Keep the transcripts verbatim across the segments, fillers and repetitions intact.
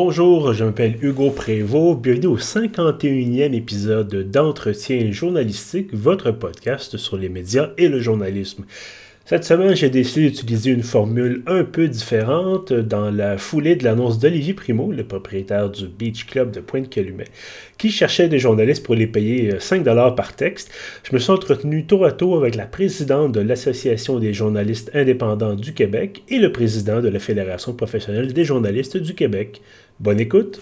Bonjour, je m'appelle Hugo Prévost, bienvenue au cinquante et unième épisode d'Entretien journalistique, votre podcast sur les médias et le journalisme. Cette semaine, j'ai décidé d'utiliser une formule un peu différente dans la foulée de l'annonce d'Olivier Primeau, le propriétaire du Beach Club de Pointe-Calumet, qui cherchait des journalistes pour les payer cinq dollars par texte. Je me suis entretenu tour à tour avec la présidente de l'Association des journalistes indépendants du Québec et le président de la Fédération professionnelle des journalistes du Québec. Bonne écoute!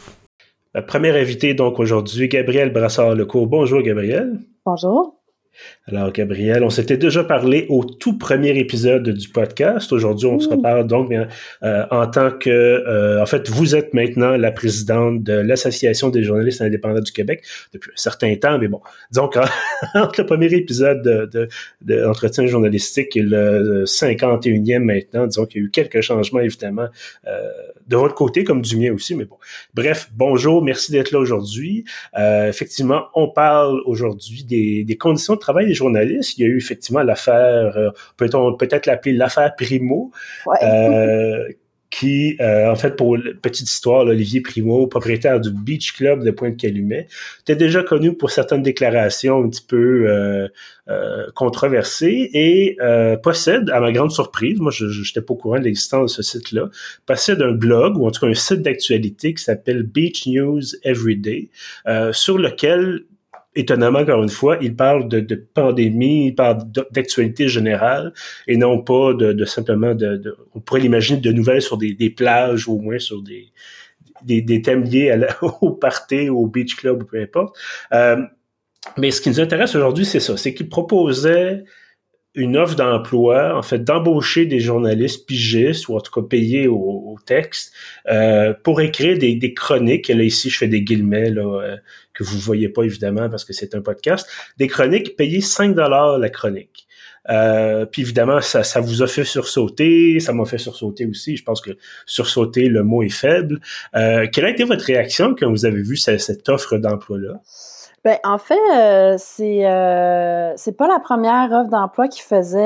La première invitée donc aujourd'hui, Gabrielle Brassard-Lecourt. Bonjour Gabrielle. Bonjour. Alors Gabrielle, on s'était déjà parlé au tout premier épisode du podcast. Aujourd'hui, on mmh. se reparle donc bien, euh, en tant que, euh, en fait, vous êtes maintenant la présidente de l'Association des journalistes indépendants du Québec depuis un certain temps, mais bon, disons qu'entre le premier épisode de, de, de l'entretien journalistique et le cinquante et unième maintenant, disons qu'il y a eu quelques changements évidemment euh, de votre côté comme du mien aussi, mais bon. Bref, bonjour, merci d'être là aujourd'hui. Euh, effectivement, on parle aujourd'hui des, des conditions de travail des journalistes. Il y a eu effectivement l'affaire, euh, peut-on peut-être l'appeler l'affaire Primeau, ouais. euh, qui, euh, en fait, pour petite histoire, là, Olivier Primeau, propriétaire du Beach Club de Pointe-Calumet, était déjà connu pour certaines déclarations un petit peu euh, euh, controversées et euh, possède, à ma grande surprise, moi je n'étais pas au courant de l'existence de ce site-là, possède un blog ou en tout cas un site d'actualité qui s'appelle Beach News Everyday, euh, sur lequel étonnamment, encore une fois, il parle de, de pandémie, il parle d'actualité générale et non pas de, de simplement, de, de, on pourrait l'imaginer, de nouvelles sur des, des plages ou au moins sur des, des, des thèmes liés à la, au party, au beach club ou peu importe. Euh, mais ce qui nous intéresse aujourd'hui, c'est ça, c'est qu'il proposait une offre d'emploi, en fait, d'embaucher des journalistes pigistes, ou en tout cas payés au, au texte, euh, pour écrire des, des chroniques. Et là, ici, je fais des guillemets, là, euh, que vous voyez pas, évidemment, parce que c'est un podcast. Des chroniques payées cinq dollars la chronique. Euh, puis évidemment, ça, ça vous a fait sursauter, ça m'a fait sursauter aussi. Je pense que sursauter, le mot est faible. Euh, quelle a été votre réaction quand vous avez vu cette, cette offre d'emploi-là? Ben, en fait, euh, c'est euh, c'est pas la première offre d'emploi qui faisait,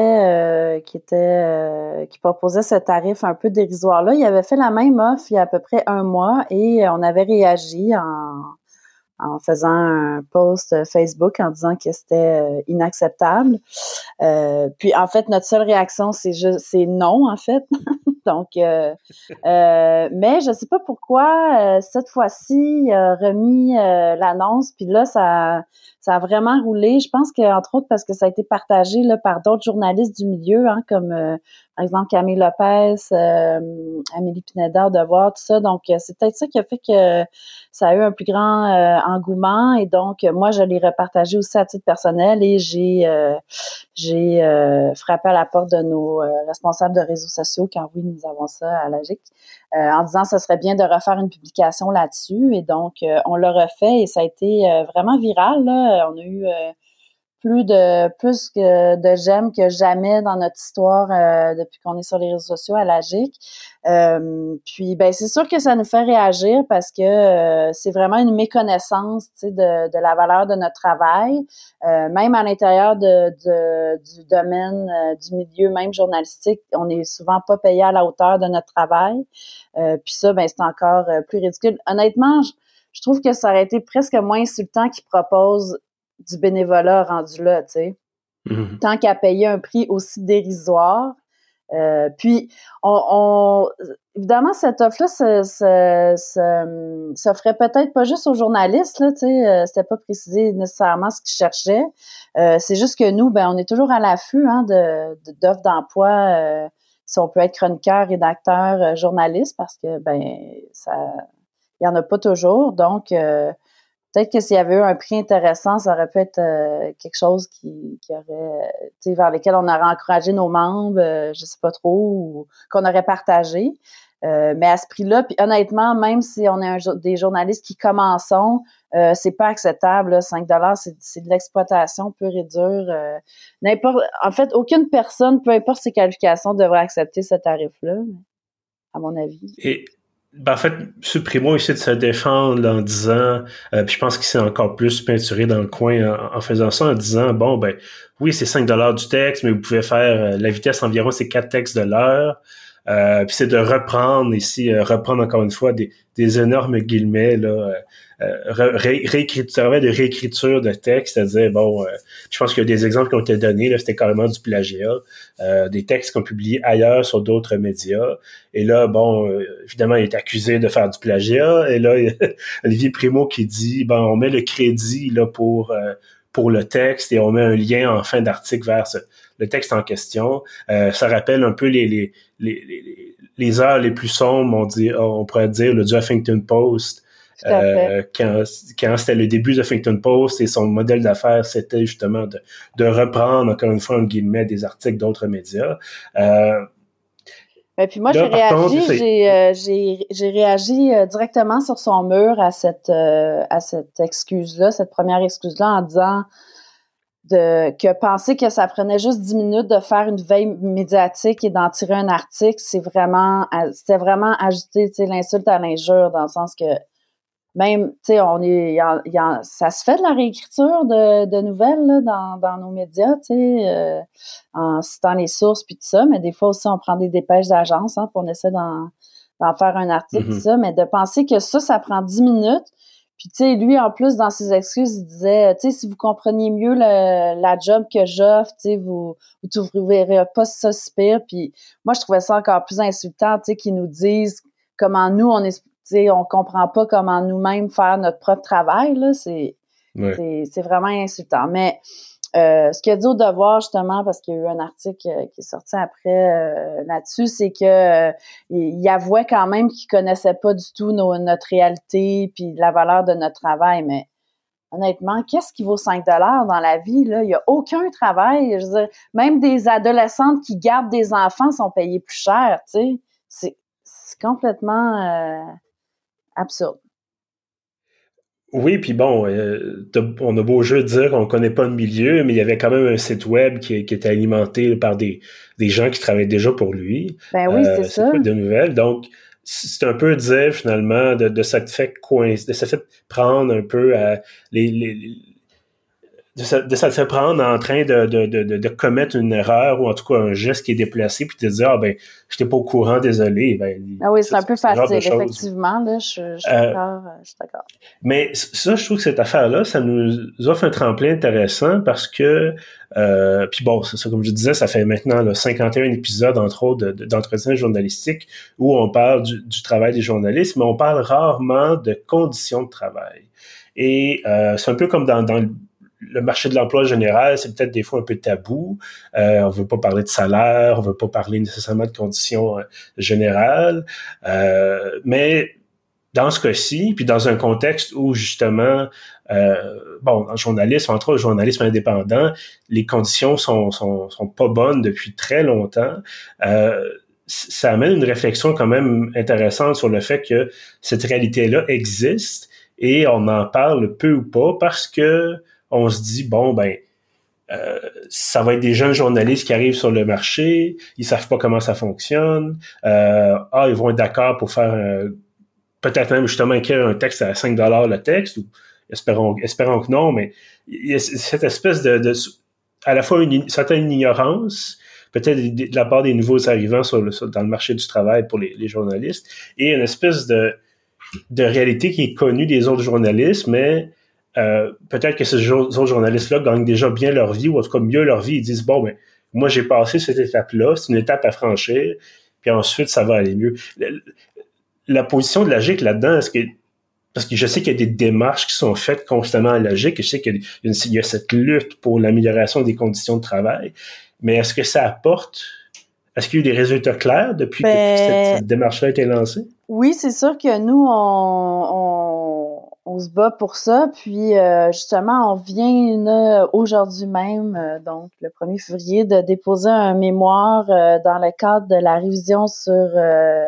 euh, qui était, euh, qui proposait ce tarif un peu dérisoire là. Il avait fait la même offre il y a à peu près un mois et on avait réagi en en faisant un post Facebook en disant que c'était inacceptable. Euh, puis, en fait, notre seule réaction, c'est juste, c'est non, en fait. Donc, euh, euh, mais je ne sais pas pourquoi, euh, cette fois-ci, il a remis euh, l'annonce. Puis là, ça, ça a vraiment roulé. Je pense qu'entre autres, parce que ça a été partagé là, par d'autres journalistes du milieu, hein, comme, euh, par exemple, Camille Lopez, euh, Amélie Pineda, Devoir, tout ça. Donc, c'est peut-être ça qui a fait que ça a eu un plus grand euh, engouement et donc moi je l'ai repartagé aussi à titre personnel et j'ai euh, j'ai euh, frappé à la porte de nos euh, responsables de réseaux sociaux quand oui nous avons ça à Logique euh, en disant que ce serait bien de refaire une publication là-dessus et donc euh, on l'a refait et ça a été euh, vraiment viral là. On a eu euh, plus de plus que de j'aime que jamais dans notre histoire euh, depuis qu'on est sur les réseaux sociaux à Logique. Euh, puis ben c'est sûr que ça nous fait réagir parce que euh, c'est vraiment une méconnaissance, tu sais, de, de la valeur de notre travail, euh, même à l'intérieur de, de du domaine euh, du milieu même journalistique, on n'est souvent pas payé à la hauteur de notre travail. Euh, puis ça ben c'est encore euh, plus ridicule. Honnêtement, je, je trouve que ça aurait été presque moins insultant qu'ils proposent du bénévolat rendu là, tu sais. Mmh. Tant qu'à payer un prix aussi dérisoire. Euh, puis, on, on évidemment, cette offre-là se, se, se, se ferait peut-être pas juste aux journalistes, là, tu sais, euh, c'était pas précisé nécessairement ce qu'ils cherchaient. Euh, c'est juste que nous, ben, on est toujours à l'affût, hein, de, de, d'offres d'emploi, euh, si on peut être chroniqueur, rédacteur, euh, journaliste, parce que, ben, ça, il y en a pas toujours, donc, euh, peut-être que s'il y avait eu un prix intéressant, ça aurait pu être euh, quelque chose qui, qui aurait, tu sais, vers lequel on aurait encouragé nos membres, euh, je sais pas trop, ou qu'on aurait partagé. Euh, mais à ce prix-là, puis honnêtement, même si on a un, des journalistes qui commençons, euh, c'est pas acceptable. Là, cinq dollars, c'est, c'est de l'exploitation pure et dure. Euh, n'importe, en fait, aucune personne, peu importe ses qualifications, devrait accepter ce tarif-là, à mon avis. Et... Ben, en fait, M. Primeau essaie de se défendre en disant, euh, puis je pense qu'il s'est encore plus peinturé dans le coin en, en faisant ça, en disant, bon, ben oui, c'est cinq dollars du texte, mais vous pouvez faire euh, la vitesse environ, c'est quatre textes de l'heure. Euh, puis c'est de reprendre ici, euh, reprendre encore une fois des, des énormes guillemets, là, euh, ré, réécriture, travail de réécriture de texte, c'est-à-dire, bon, euh, je pense qu'il y a des exemples qui ont été donnés, là, c'était carrément du plagiat, euh, des textes qu'on publie ailleurs sur d'autres médias, et là, bon, euh, évidemment, il est accusé de faire du plagiat, et là, il y a Olivier Primeau qui dit, bon, on met le crédit, là, pour... Euh, pour le texte et on met un lien en fin d'article vers ce, le texte en question. Euh, ça rappelle un peu les, les, les, les, les heures les plus sombres, on, dit, on pourrait dire, le Huffington Post, euh, quand, quand c'était le début de Huffington Post et son modèle d'affaires, c'était justement de, de reprendre, encore une fois, en guillemets, des articles d'autres médias. Euh, Et puis moi, j'ai réagi, j'ai, euh, j'ai, j'ai réagi euh, directement sur son mur à cette, euh, à cette excuse-là, cette première excuse-là, en disant de, que penser que ça prenait juste dix minutes de faire une veille médiatique et d'en tirer un article, c'est vraiment, c'était vraiment ajouter l'insulte à l'injure, dans le sens que même, tu sais, on est, y en, y en, ça se fait de la réécriture de, de nouvelles là, dans, dans nos médias, tu sais, euh, en citant les sources puis tout ça, mais des fois aussi on prend des dépêches d'agence, hein, puis on essaie d'en, d'en faire un article, mm-hmm. tout ça, mais de penser que ça, ça prend dix minutes, puis tu sais, lui en plus dans ses excuses, il disait, tu sais, si vous compreniez mieux le, la job que j'offre, tu sais, vous vous trouverez pas ça si pire, puis moi je trouvais ça encore plus insultant, tu sais, qu'ils nous disent comment nous on est. T'sais, on comprend pas comment nous-mêmes faire notre propre travail, là, c'est, ouais. c'est, c'est vraiment insultant. Mais euh, ce qu'il a dit au Devoir, justement, parce qu'il y a eu un article euh, qui est sorti après euh, là-dessus, c'est que euh, il avouait quand même qu'il connaissait pas du tout nos, notre réalité puis la valeur de notre travail, mais honnêtement, qu'est-ce qui vaut cinq dollars dans la vie, là? Il n'y a aucun travail. Je veux dire, même des adolescentes qui gardent des enfants sont payées plus cher, tu sais. C'est, c'est complètement... Euh, absurde. Oui, puis bon, euh, on a beau jeu de dire qu'on ne connaît pas le milieu, mais il y avait quand même un site web qui, qui était alimenté par des, des gens qui travaillaient déjà pour lui. Ben oui, euh, c'est ça. De nouvelles. Donc, c'est un peu dire finalement de, de ça te fait coïncider, de ça te fait prendre un peu à les, les, les De ça, de ça te faire prendre en train de, de, de, de commettre une erreur ou en tout cas un geste qui est déplacé puis te dire « Ah ben, j'étais pas au courant, désolé. » Ben, ah oui, c'est, c'est un peu facile, effectivement. Là, je, je, suis euh, d'accord, je suis d'accord. Mais ça, je trouve que cette affaire-là, ça nous offre un tremplin intéressant parce que, euh, puis bon, c'est ça, comme je disais, ça fait maintenant là, cinquante et un épisodes, entre autres, de, de, d'entretien journalistique où on parle du, du travail des journalistes, mais on parle rarement de conditions de travail. Et euh, c'est un peu comme dans, dans le marché de l'emploi général, c'est peut-être des fois un peu tabou. Euh, on veut pas parler de salaire, on veut pas parler nécessairement de conditions euh, générales. Euh, mais dans ce cas-ci, puis dans un contexte où justement, euh, bon, en journalisme, entre autres, journalisme indépendant, les conditions sont sont sont pas bonnes depuis très longtemps. Euh, ça amène une réflexion quand même intéressante sur le fait que cette réalité-là existe et on en parle peu ou pas parce que on se dit, bon, ben, euh, ça va être des jeunes journalistes qui arrivent sur le marché, ils savent pas comment ça fonctionne, euh, ah, ils vont être d'accord pour faire, un, peut-être même justement écrire un texte à cinq dollars le texte, ou espérons, espérons que non, mais il y a cette espèce de, de à la fois une, une certaine ignorance, peut-être de la part des nouveaux arrivants sur le, sur, dans le marché du travail pour les, les journalistes, et une espèce de, de réalité qui est connue des autres journalistes, mais Euh, peut-être que ces autres journalistes-là gagnent déjà bien leur vie, ou en tout cas mieux leur vie. Ils disent, bon, ben, moi, j'ai passé cette étape-là, c'est une étape à franchir, puis ensuite, ça va aller mieux. La, la position de Logique là-dedans, est-ce que, parce que je sais qu'il y a des démarches qui sont faites constamment à Logique, et je sais qu'il y a, une, il y a cette lutte pour l'amélioration des conditions de travail, mais est-ce que ça apporte... Est-ce qu'il y a eu des résultats clairs depuis, ben, depuis que cette, cette démarche-là a été lancée? Oui, c'est sûr que nous, on... on... on se bat pour ça, puis euh, justement, on vient là, aujourd'hui même, euh, donc le premier février, de déposer un mémoire euh, dans le cadre de la révision sur euh,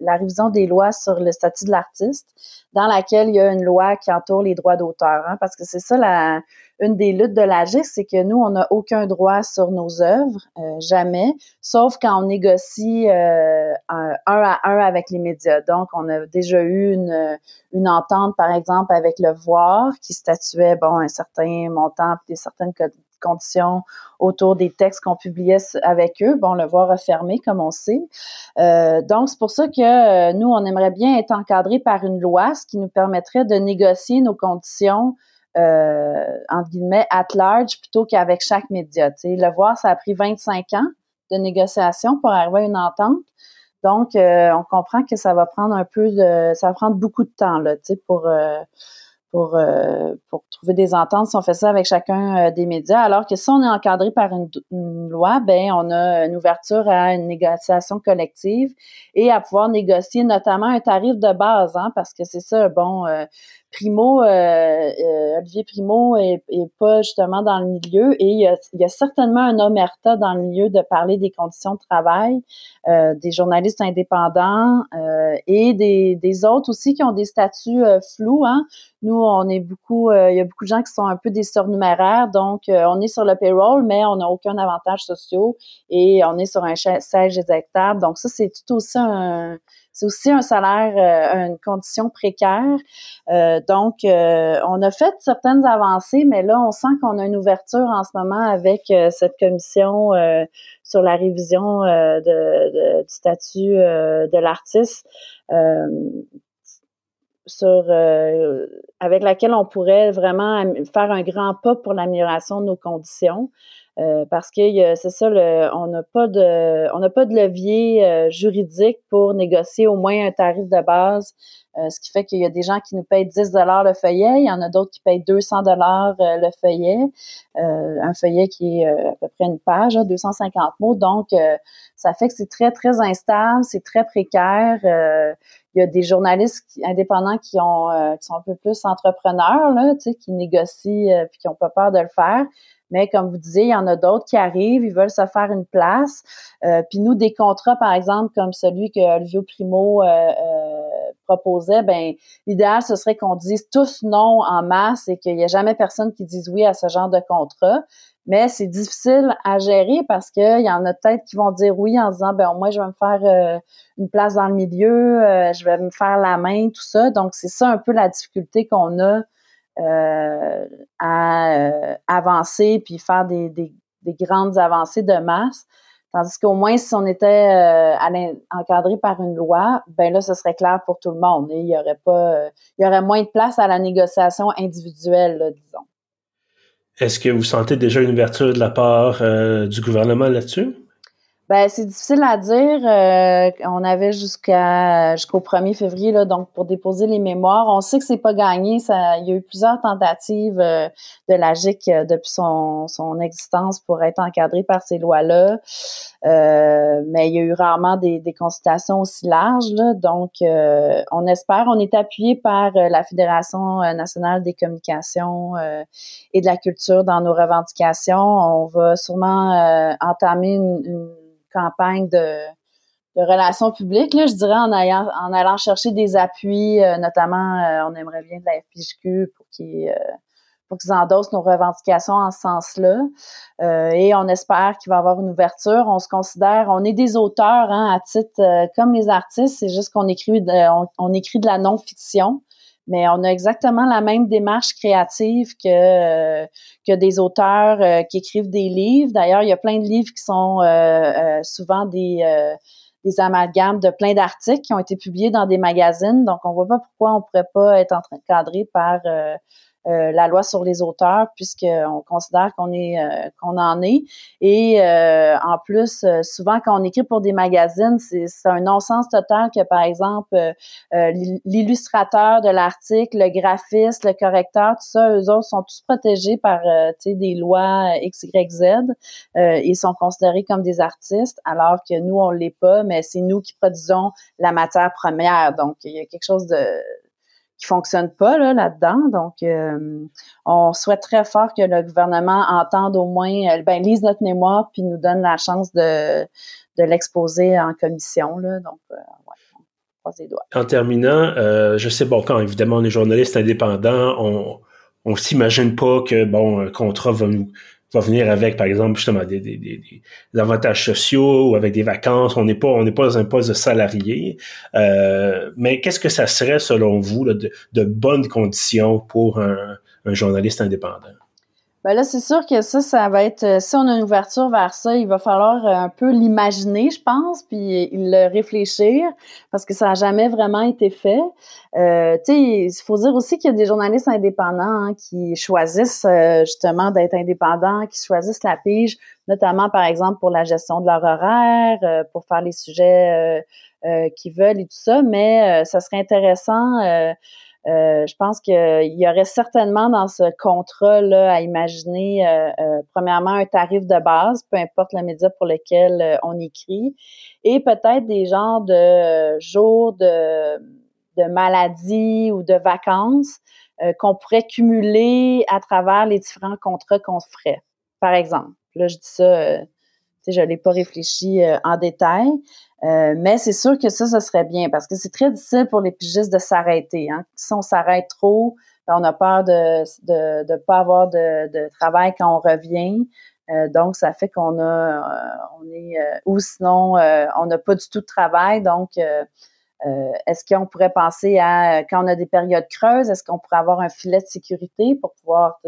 la révision des lois sur le statut de l'artiste, dans laquelle il y a une loi qui entoure les droits d'auteur, hein, parce que c'est ça la une des luttes de l'A G I C, c'est que nous, on n'a aucun droit sur nos œuvres, euh, jamais, sauf quand on négocie euh, un, un à un avec les médias. Donc, on a déjà eu une, une entente, par exemple, avec le Voir, qui statuait, bon, un certain montant, puis des certaines conditions autour des textes qu'on publiait avec eux. Bon, le Voir a fermé, comme on sait. Euh, donc, c'est pour ça que euh, nous, on aimerait bien être encadrés par une loi, ce qui nous permettrait de négocier nos conditions euh, entre guillemets, at large, plutôt qu'avec chaque média. T'sais, le Voir, ça a pris vingt-cinq ans de négociation pour arriver à une entente. Donc, euh, on comprend que ça va prendre un peu de, ça va prendre beaucoup de temps là, tu sais, pour euh, pour euh, pour trouver des ententes si on fait ça avec chacun euh, des médias. Alors que si on est encadré par une, une loi, ben on a une ouverture à une négociation collective et à pouvoir négocier notamment un tarif de base, hein, parce que c'est ça. Bon, euh, Primeau, euh, euh, Olivier Primeau est, est pas justement dans le milieu et il y a, il y a certainement un omerta dans le milieu de parler des conditions de travail euh, des journalistes indépendants euh, et des, des autres aussi qui ont des statuts euh, flous. Hein. Nous, on est beaucoup, euh, il y a beaucoup de gens qui sont un peu des surnuméraires, donc euh, on est sur le payroll, mais on n'a aucun avantage social et on est sur un siège éjectable. Donc ça, c'est tout aussi un... C'est aussi un salaire, euh, une condition précaire. Euh, donc, euh, on a fait certaines avancées, mais là, on sent qu'on a une ouverture en ce moment avec euh, cette commission euh, sur la révision euh, de, de, du statut euh, de l'artiste, euh, sur euh, avec laquelle on pourrait vraiment faire un grand pas pour l'amélioration de nos conditions. Euh, parce que euh, c'est ça, le, on n'a pas de, on n'a pas de levier euh, juridique pour négocier au moins un tarif de base, euh, ce qui fait qu'il y a des gens qui nous payent dix dollars le feuillet, il y en a d'autres qui payent deux cents dollars euh, le feuillet, euh, un feuillet qui est euh, à peu près une page, hein, deux cent cinquante mots, donc euh, ça fait que c'est très, très instable, c'est très précaire. Euh, il y a des journalistes qui, indépendants qui ont, euh, qui sont un peu plus entrepreneurs, là, tu sais, qui négocient euh, puis qui n'ont pas peur de le faire. Mais comme vous disiez, il y en a d'autres qui arrivent, ils veulent se faire une place. Euh, puis nous, des contrats, par exemple, comme celui que Olivier Primeau euh, euh, proposait, ben l'idéal, ce serait qu'on dise tous non en masse et qu'il n'y a jamais personne qui dise oui à ce genre de contrat. Mais c'est difficile à gérer parce que il y en a peut-être qui vont dire oui en disant ben moi je vais me faire euh, une place dans le milieu, euh, je vais me faire la main, tout ça. Donc c'est ça un peu la difficulté qu'on a. Euh, à euh, avancer puis faire des, des, des grandes avancées de masse. Tandis qu'au moins, si on était euh, encadré par une loi, ben là, ce serait clair pour tout le monde. Et il y aurait pas, euh, il y aurait moins de place à la négociation individuelle, là, disons. Est-ce que vous sentez déjà une ouverture de la part euh, du gouvernement là-dessus? Ben c'est difficile à dire. Euh, on avait jusqu'à jusqu'au premier février là, donc pour déposer les mémoires. On sait que c'est pas gagné. Ça, il y a eu plusieurs tentatives euh, de la G I C euh, depuis son son existence pour être encadré par ces lois-là, euh, mais il y a eu rarement des des consultations aussi larges. Là, donc euh, on espère. On est appuyé par euh, la Fédération nationale des communications euh, et de la culture dans nos revendications. On va sûrement euh, entamer une, une campagne de, de relations publiques, là, je dirais, en, ayant, en allant chercher des appuis, euh, notamment, euh, on aimerait bien de la F P J Q pour qu'ils, euh, pour qu'ils endossent nos revendications en ce sens-là. Euh, et on espère qu'il va y avoir une ouverture. On se considère, on est des auteurs, hein, à titre, euh, comme les artistes, c'est juste qu'on écrit de, on, on écrit de la non-fiction. Mais on a exactement la même démarche créative que euh, que des auteurs euh, qui écrivent des livres. D'ailleurs, il y a plein de livres qui sont euh, euh, souvent des euh, des amalgames de plein d'articles qui ont été publiés dans des magazines. Donc, on voit pas pourquoi on pourrait pas être encadré par euh, euh, la loi sur les auteurs, puisqu'on considère qu'on est euh, qu'on en est. Et euh, en plus, euh, souvent quand on écrit pour des magazines, c'est, c'est un non-sens total que, par exemple, euh, euh, l'illustrateur de l'article, le graphiste, le correcteur, tout ça, eux autres sont tous protégés par euh, tu sais, des lois X Y Z euh, et sont considérés comme des artistes, alors que nous, on l'est pas, mais c'est nous qui produisons la matière première. Donc, il y a quelque chose de... qui fonctionne pas là, là-dedans. Donc, euh, on souhaite très fort que le gouvernement entende au moins, euh, ben lise notre mémoire puis nous donne la chance de, de l'exposer en commission. Là. Donc, euh, ouais, on croise les doigts. En terminant, euh, je sais, bon, quand évidemment on est journaliste indépendant, on on s'imagine pas que, bon, un contrat va nous... va venir avec, par exemple, justement, des, des, des, des avantages sociaux ou avec des vacances. On n'est pas, on n'est pas dans un poste de salarié. Euh, mais qu'est-ce que ça serait, selon vous, là, de, de bonnes conditions pour un, un journaliste indépendant? Ben là, c'est sûr que ça, ça va être... Si on a une ouverture vers ça, il va falloir un peu l'imaginer, je pense, puis le réfléchir, parce que ça n'a jamais vraiment été fait. Euh, tu sais, il faut dire aussi qu'il y a des journalistes indépendants hein, qui choisissent euh, justement d'être indépendants, qui choisissent la pige, notamment, par exemple, pour la gestion de leur horaire, euh, pour faire les sujets euh, euh, qu'ils veulent et tout ça, mais euh, ça serait intéressant... Euh, Euh, je pense qu'il y aurait certainement dans ce contrat-là à imaginer, euh, euh, premièrement, un tarif de base, peu importe le média pour lequel euh, on écrit, et peut-être des genres de euh, jours de, de maladie ou de vacances euh, qu'on pourrait cumuler à travers les différents contrats qu'on ferait, par exemple. Là, je dis ça, euh, tu sais, je ne l'ai pas réfléchi euh, en détail. Euh, mais c'est sûr que ça, ça serait bien parce que c'est très difficile pour les pigistes de s'arrêter. Hein. Si on s'arrête trop, on a peur de de, de pas avoir de, de travail quand on revient. Euh, donc, ça fait qu'on a, euh, on est, euh, ou sinon, euh, on n'a pas du tout de travail. Donc, euh, euh, est-ce qu'on pourrait penser à quand on a des périodes creuses, est-ce qu'on pourrait avoir un filet de sécurité pour pouvoir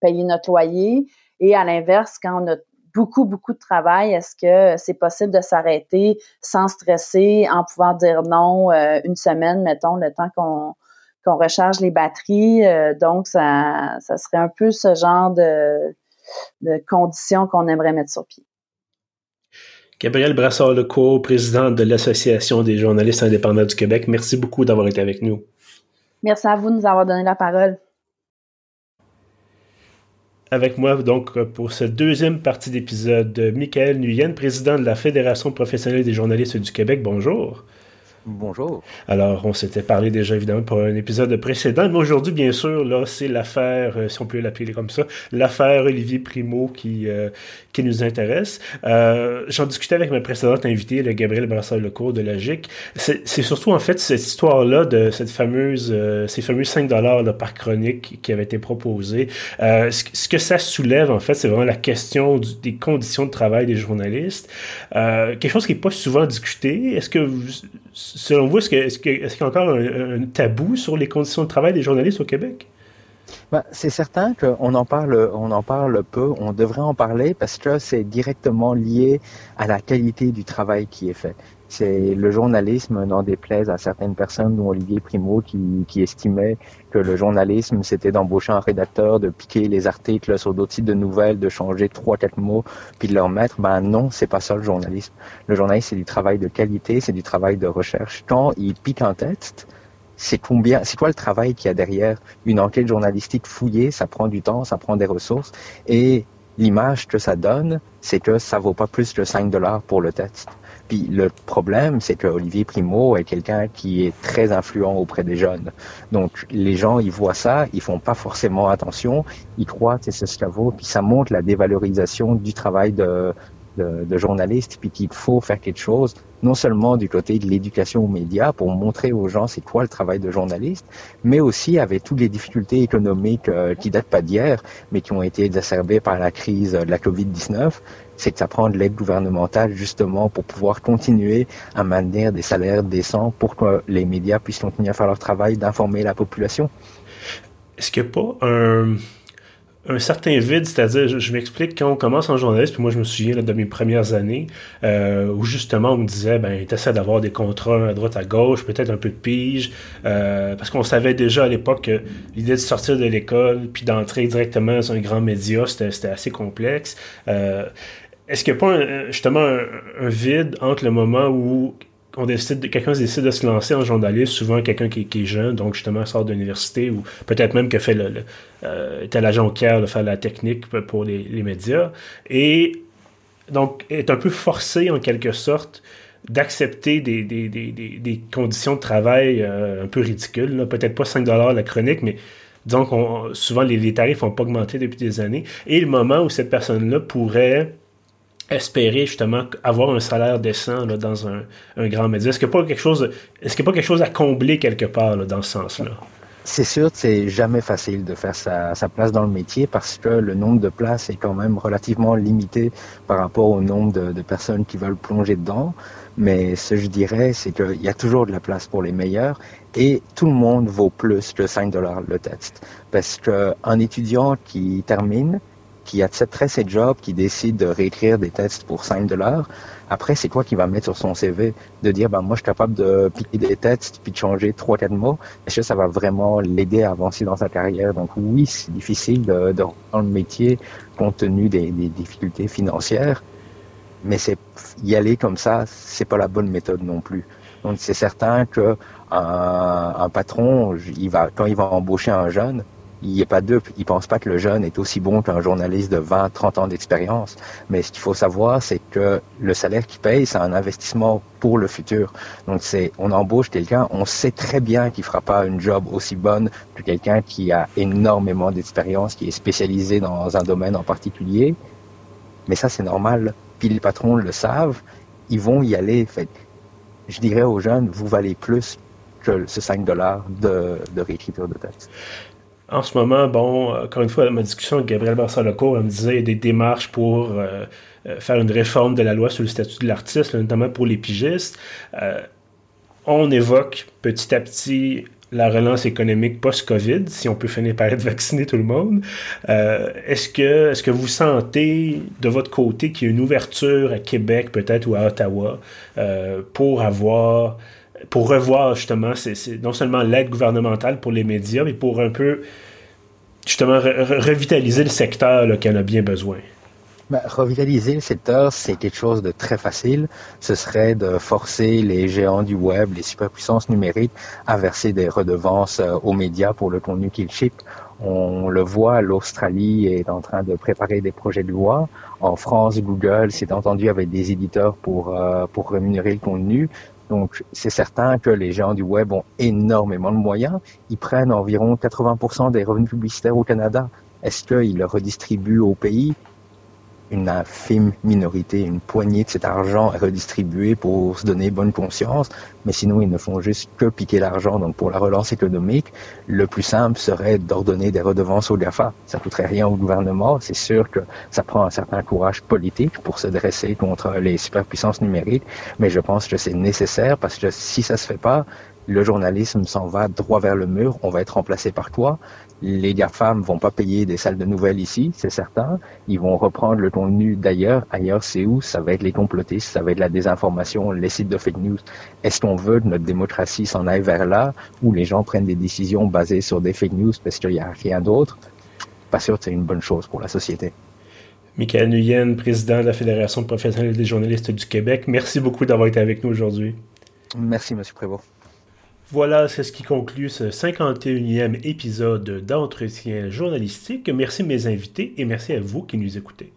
payer notre loyer? Et à l'inverse, quand on a beaucoup, beaucoup de travail. Est-ce que c'est possible de s'arrêter sans stresser, en pouvant dire non euh, une semaine, mettons, le temps qu'on qu'on recharge les batteries? Euh, donc, ça, ça serait un peu ce genre de, de conditions qu'on aimerait mettre sur pied. Gabrielle Brassard-Lecourt, présidente de l'Association des journalistes indépendants du Québec, merci beaucoup d'avoir été avec nous. Merci à vous de nous avoir donné la parole. Avec moi, donc, pour cette deuxième partie d'épisode, Michaël Nguyen, président de la Fédération professionnelle des journalistes du Québec. Bonjour. Bonjour. Alors, on s'était parlé déjà, évidemment, pour un épisode précédent, mais aujourd'hui, bien sûr, là, c'est l'affaire, si on peut l'appeler comme ça, l'affaire Olivier Primeau qui, euh, qui nous intéresse. Euh, j'en discutais avec ma précédente invitée, le Gabrielle Brassard-Lecourt de Logique. C'est, c'est surtout, en fait, cette histoire-là de cette fameuse, euh, ces fameux cinq dollars là, par chronique qui avaient été proposés. Euh, ce, ce que ça soulève, en fait, c'est vraiment la question du, des conditions de travail des journalistes. Euh, quelque chose qui n'est pas souvent discuté. Est-ce que vous... Selon vous, est-ce, que, est-ce, que, est-ce qu'il y a encore un, un tabou sur les conditions de travail des journalistes au Québec? Ben, c'est certain qu'on en parle, on en parle peu, on devrait en parler parce que c'est directement lié à la qualité du travail qui est fait. C'est le journalisme, n'en déplaise à certaines personnes, dont Olivier Primeau, qui, qui estimait que le journalisme, c'était d'embaucher un rédacteur, de piquer les articles sur d'autres sites de nouvelles, de changer trois, quatre mots, puis de leur mettre. Ben non, c'est pas ça le journalisme. Le journalisme, c'est du travail de qualité, c'est du travail de recherche. Quand il pique un texte, c'est combien, c'est quoi le travail qu'il y a derrière? Une enquête journalistique fouillée, ça prend du temps, ça prend des ressources, et l'image que ça donne, c'est que ça vaut pas plus que cinq dollars pour le texte. Puis le problème, c'est que Olivier Primeau est quelqu'un qui est très influent auprès des jeunes. Donc les gens, ils voient ça, ils font pas forcément attention, ils croient que c'est ce que ça vaut, puis ça montre la dévalorisation du travail de, de, de journaliste, puis qu'il faut faire quelque chose, non seulement du côté de l'éducation aux médias, pour montrer aux gens c'est quoi le travail de journaliste, mais aussi avec toutes les difficultés économiques euh, qui datent pas d'hier, mais qui ont été exacerbées par la crise de la covid dix-neuf, c'est que ça prend de l'aide gouvernementale justement pour pouvoir continuer à maintenir des salaires décents pour que les médias puissent continuer à faire leur travail d'informer la population. Est-ce qu'il n'y a pas un, un certain vide, c'est-à-dire, je, je m'explique, quand on commence en journalisme, puis moi je me souviens là, de mes premières années, euh, où justement on me disait, ben, t'essaies d'avoir des contrats à droite à gauche, peut-être un peu de pige, euh, parce qu'on savait déjà à l'époque que l'idée de sortir de l'école, puis d'entrer directement dans un grand média, c'était, c'était assez complexe. Euh, Est-ce qu'il n'y a pas un, justement un, un vide entre le moment où on décide de, quelqu'un décide de se lancer en journaliste, souvent quelqu'un qui, qui est jeune, donc justement sort de l'université, ou peut-être même que fait le, le euh, est à la jonquière de faire la technique pour les, les médias, et donc est un peu forcé en quelque sorte d'accepter des, des, des, des, des conditions de travail euh, un peu ridicules, là. Peut-être pas cinq dollars la chronique, mais disons qu'on, souvent les, les tarifs n'ont pas augmenté depuis des années, et le moment où cette personne-là pourrait espérer justement avoir un salaire décent là, dans un, un grand média. Est-ce qu'il n'y a pas quelque chose, est-ce qu'il n'y a pas quelque chose à combler quelque part là, dans ce sens-là? C'est sûr que c'est jamais facile de faire sa, sa place dans le métier parce que le nombre de places est quand même relativement limité par rapport au nombre de, de personnes qui veulent plonger dedans. Mais ce que je dirais, c'est qu'il y a toujours de la place pour les meilleurs et tout le monde vaut plus que cinq dollars le texte. Parce qu'un étudiant qui termine, qui accepterait ses jobs, qui décide de réécrire des tests pour cinq dollars, après, c'est quoi qu'il va mettre sur son C V? De dire, ben, moi, je suis capable de piquer des textes puis de changer trois, quatre mots. Est-ce que ça va vraiment l'aider à avancer dans sa carrière? Donc, oui, c'est difficile de, de dans le métier compte tenu des, des difficultés financières. Mais c'est, y aller comme ça, c'est pas la bonne méthode non plus. Donc, c'est certain que un, un patron, il va, quand il va embaucher un jeune, il n'est pas dupe, il pense pas que le jeune est aussi bon qu'un journaliste de vingt, trente ans d'expérience. Mais ce qu'il faut savoir, c'est que le salaire qu'il paye, c'est un investissement pour le futur. Donc, c'est, on embauche quelqu'un, on sait très bien qu'il fera pas une job aussi bonne que quelqu'un qui a énormément d'expérience, qui est spécialisé dans un domaine en particulier. Mais ça, c'est normal. Puis les patrons le savent, ils vont y aller. Fait, je dirais aux jeunes, vous valez plus que ce cinq dollars de, de réécriture de texte. En ce moment, bon, encore une fois, ma discussion avec Gabrielle Brassard-Lecourt, elle me disait qu'il y a des démarches pour euh, faire une réforme de la loi sur le statut de l'artiste, notamment pour les pigistes. Euh, on évoque petit à petit la relance économique post-COVID, si on peut finir par être vacciné tout le monde. Euh, est-ce que, est-ce que vous sentez de votre côté qu'il y a une ouverture à Québec peut-être ou à Ottawa euh, pour avoir... pour revoir justement c'est, c'est non seulement l'aide gouvernementale pour les médias, mais pour un peu justement re- re- revitaliser le secteur là, qui en a bien besoin? Ben, revitaliser le secteur, c'est quelque chose de très facile. Ce serait de forcer les géants du web, les superpuissances numériques, à verser des redevances aux médias pour le contenu qu'ils shippent. On le voit, l'Australie est en train de préparer des projets de loi. En France, Google s'est entendu avec des éditeurs pour, euh, pour rémunérer le contenu. Donc, c'est certain que les géants du web ont énormément de moyens. Ils prennent environ quatre-vingts pour cent des revenus publicitaires au Canada. Est-ce qu'ils le redistribuent au pays? Une infime minorité, une poignée de cet argent est redistribuée pour se donner bonne conscience, mais sinon ils ne font juste que piquer l'argent. Donc pour la relance économique, le plus simple serait d'ordonner des redevances aux GAFA. Ça ne coûterait rien au gouvernement. C'est sûr que ça prend un certain courage politique pour se dresser contre les superpuissances numériques, mais je pense que c'est nécessaire parce que si ça se fait pas, le journalisme s'en va droit vers le mur. On va être remplacé par quoi? Les GAFAM vont pas payer des salles de nouvelles ici, c'est certain. Ils vont reprendre le contenu d'ailleurs. Ailleurs, c'est où? Ça va être les complotistes, ça va être la désinformation, les sites de fake news. Est-ce qu'on veut que notre démocratie s'en aille vers là, où les gens prennent des décisions basées sur des fake news parce qu'il n'y a rien d'autre? Pas sûr que c'est une bonne chose pour la société. Michaël Nguyen, président de la Fédération professionnelle des journalistes du Québec, merci beaucoup d'avoir été avec nous aujourd'hui. Merci, M. Prévost. Voilà, c'est ce qui conclut ce cinquante et unième épisode d'Entretien journalistique. Merci mes invités et merci à vous qui nous écoutez.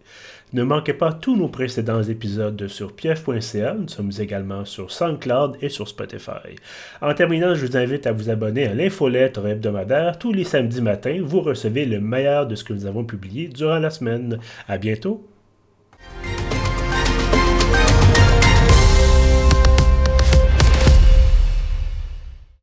Ne manquez pas tous nos précédents épisodes sur pief point c a. Nous sommes également sur SoundCloud et sur Spotify. En terminant, je vous invite à vous abonner à l'infolettre hebdomadaire. Tous les samedis matins, vous recevez le meilleur de ce que nous avons publié durant la semaine. À bientôt!